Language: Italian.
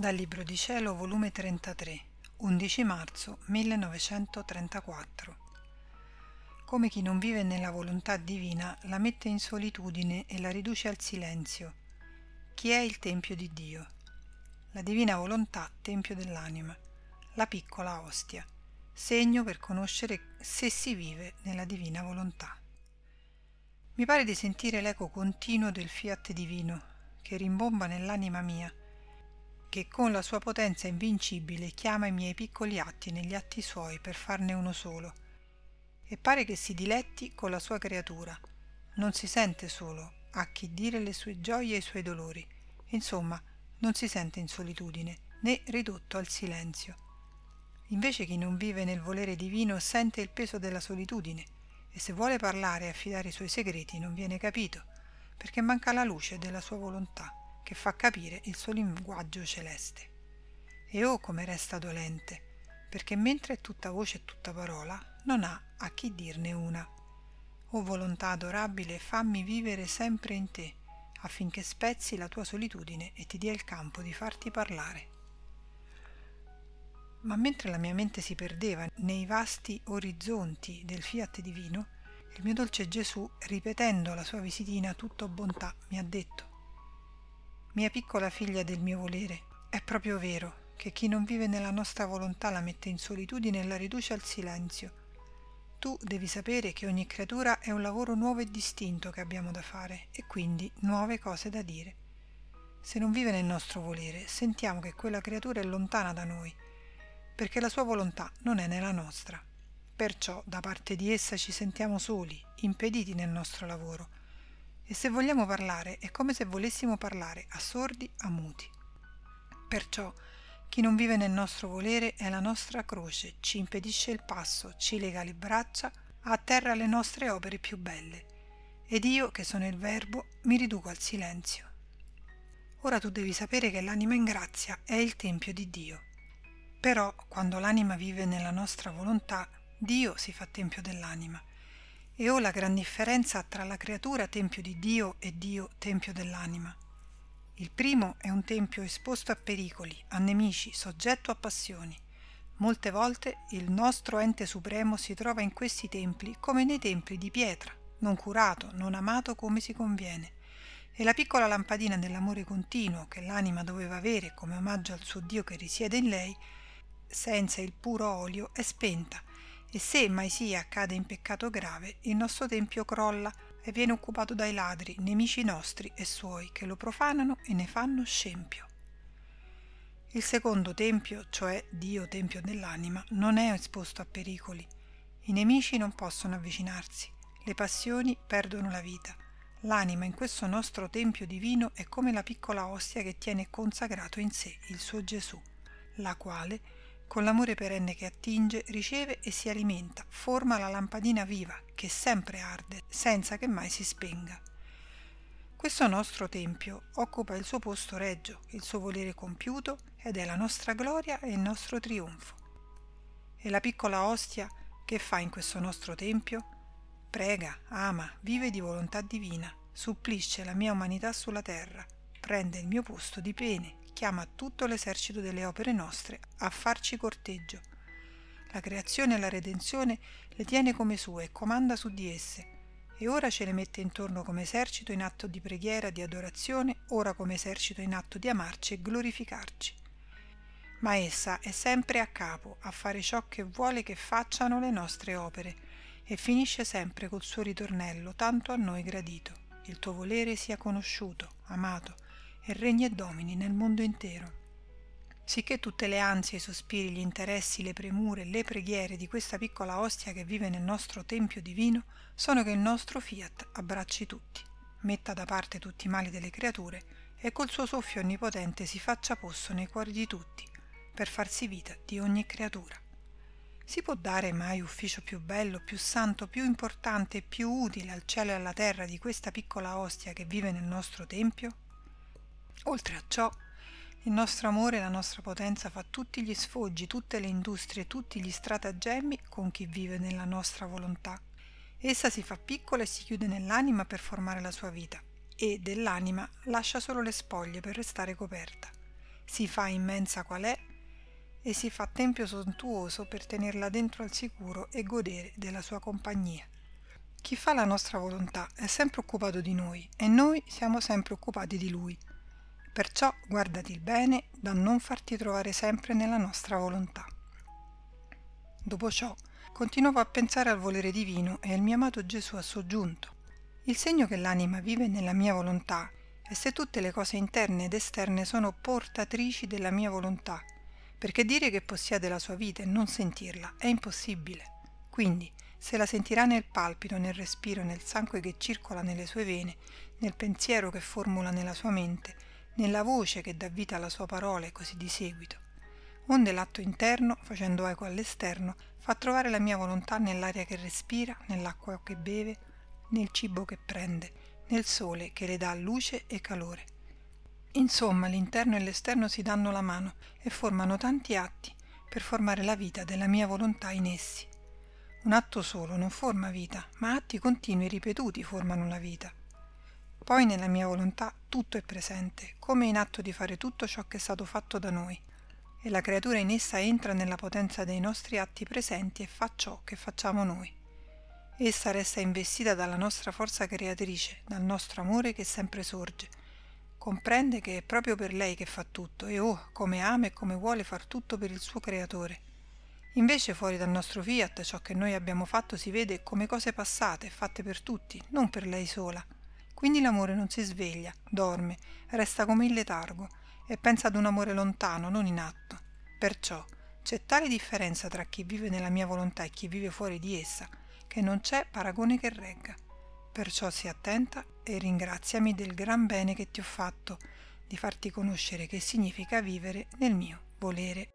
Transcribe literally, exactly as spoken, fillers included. Dal Libro di Cielo, volume trentatré, undici marzo millenovecentotrentaquattro. Come chi non vive nella volontà divina la mette in solitudine e la riduce al silenzio. Chi è il Tempio di Dio? La divina volontà, Tempio dell'anima, la piccola ostia, segno per conoscere se si vive nella divina volontà. Mi pare di sentire l'eco continuo del fiat divino che rimbomba nell'anima mia, che con la sua potenza invincibile chiama i miei piccoli atti negli atti suoi per farne uno solo, e pare che si diletti con la sua creatura, non si sente solo, ha chi dire le sue gioie e i suoi dolori, insomma non si sente in solitudine né ridotto al silenzio. Invece chi non vive nel volere divino sente il peso della solitudine, e se vuole parlare e affidare i suoi segreti non viene capito, perché manca la luce della sua volontà, che fa capire il suo linguaggio celeste. E oh come resta dolente, perché mentre è tutta voce e tutta parola, non ha a chi dirne una. O volontà adorabile, fammi vivere sempre in te, affinché spezzi la tua solitudine e ti dia il campo di farti parlare. Ma mentre la mia mente si perdeva nei vasti orizzonti del fiat divino, il mio dolce Gesù, ripetendo la sua visitina tutto bontà, mi ha detto: mia piccola figlia del mio volere, è proprio vero che chi non vive nella nostra volontà la mette in solitudine e la riduce al silenzio. Tu devi sapere che ogni creatura è un lavoro nuovo e distinto che abbiamo da fare, e quindi nuove cose da dire. Se non vive nel nostro volere, sentiamo che quella creatura è lontana da noi, perché la sua volontà non è nella nostra. Perciò da parte di essa ci sentiamo soli, impediti nel nostro lavoro, e se vogliamo parlare è come se volessimo parlare a sordi, a muti. Perciò chi non vive nel nostro volere è la nostra croce, ci impedisce il passo, ci lega le braccia, atterra le nostre opere più belle. Ed io, che sono il Verbo, mi riduco al silenzio. Ora tu devi sapere che l'anima in grazia è il Tempio di Dio. Però, quando l'anima vive nella nostra volontà, Dio si fa Tempio dell'anima. E oh la gran differenza tra la creatura Tempio di Dio e Dio Tempio dell'anima. Il primo è un tempio esposto a pericoli, a nemici, soggetto a passioni. Molte volte il nostro ente supremo si trova in questi templi come nei templi di pietra, non curato, non amato come si conviene. E la piccola lampadina dell'amore continuo che l'anima doveva avere come omaggio al suo Dio che risiede in lei, senza il puro olio è spenta. E se mai sia accade in peccato grave, il nostro tempio crolla e viene occupato dai ladri, nemici nostri e suoi, che lo profanano e ne fanno scempio. Il secondo tempio, cioè Dio Tempio dell'anima, non è esposto a pericoli. I nemici non possono avvicinarsi, le passioni perdono la vita. L'anima in questo nostro tempio divino è come la piccola ostia che tiene consacrato in sé il suo Gesù, la quale, con l'amore perenne che attinge, riceve e si alimenta, forma la lampadina viva che sempre arde, senza che mai si spenga. Questo nostro tempio occupa il suo posto regio, il suo volere compiuto, ed è la nostra gloria e il nostro trionfo. E la piccola ostia che fa in questo nostro tempio? Prega, ama, vive di volontà divina, supplisce la mia umanità sulla terra, prende il mio posto di pene, chiama tutto l'esercito delle opere nostre a farci corteggio. La creazione e la redenzione le tiene come sue e comanda su di esse, e ora ce le mette intorno come esercito in atto di preghiera, di adorazione, ora come esercito in atto di amarci e glorificarci. Ma essa è sempre a capo a fare ciò che vuole che facciano le nostre opere, e finisce sempre col suo ritornello tanto a noi gradito: il tuo volere sia conosciuto, amato, e regni e domini nel mondo intero. Sicché tutte le ansie, i sospiri, gli interessi, le premure, le preghiere di questa piccola ostia che vive nel nostro tempio divino sono che il nostro fiat abbracci tutti, metta da parte tutti i mali delle creature e col suo soffio onnipotente si faccia posto nei cuori di tutti, per farsi vita di ogni creatura. Si può dare mai ufficio più bello, più santo, più importante e più utile al cielo e alla terra di questa piccola ostia che vive nel nostro tempio? Oltre a ciò, il nostro amore e la nostra potenza fa tutti gli sfoggi, tutte le industrie, tutti gli stratagemmi con chi vive nella nostra volontà. Essa si fa piccola e si chiude nell'anima per formare la sua vita, e dell'anima lascia solo le spoglie per restare coperta. si fa immensa qual è, e si fa tempio sontuoso per tenerla dentro al sicuro e godere della sua compagnia. Chi fa la nostra volontà è sempre occupato di noi e noi siamo sempre occupati di lui. Perciò guardati il bene da non farti trovare sempre nella nostra volontà. Dopo ciò continuavo a pensare al volere divino e al mio amato Gesù ha soggiunto: il segno che l'anima vive nella mia volontà è se tutte le cose interne ed esterne sono portatrici della mia volontà, perché dire che possiede la sua vita e non sentirla è impossibile. Quindi, se la sentirà nel palpito, nel respiro, nel sangue che circola nelle sue vene, nel pensiero che formula nella sua mente, nella voce che dà vita alla sua parola e così di seguito. Onde l'atto interno, facendo eco all'esterno, fa trovare la mia volontà nell'aria che respira, nell'acqua che beve, nel cibo che prende, nel sole che le dà luce e calore. Insomma, l'interno e l'esterno si danno la mano e formano tanti atti per formare la vita della mia volontà in essi. Un atto solo non forma vita, ma atti continui ripetuti formano la vita. Poi nella mia volontà tutto è presente, come in atto di fare tutto ciò che è stato fatto da noi, e la creatura in essa entra nella potenza dei nostri atti presenti e fa ciò che facciamo noi. Essa resta investita dalla nostra forza creatrice, dal nostro amore che sempre sorge. Comprende che è proprio per lei che fa tutto, e oh, come ama e come vuole far tutto per il suo creatore. Invece fuori dal nostro fiat ciò che noi abbiamo fatto si vede come cose passate, fatte per tutti, non per lei sola. Quindi l'amore non si sveglia, dorme, resta come in letargo e pensa ad un amore lontano, non in atto. Perciò c'è tale differenza tra chi vive nella mia volontà e chi vive fuori di essa che non c'è paragone che regga. Perciò sii attenta e ringraziami del gran bene che ti ho fatto di farti conoscere che significa vivere nel mio volere.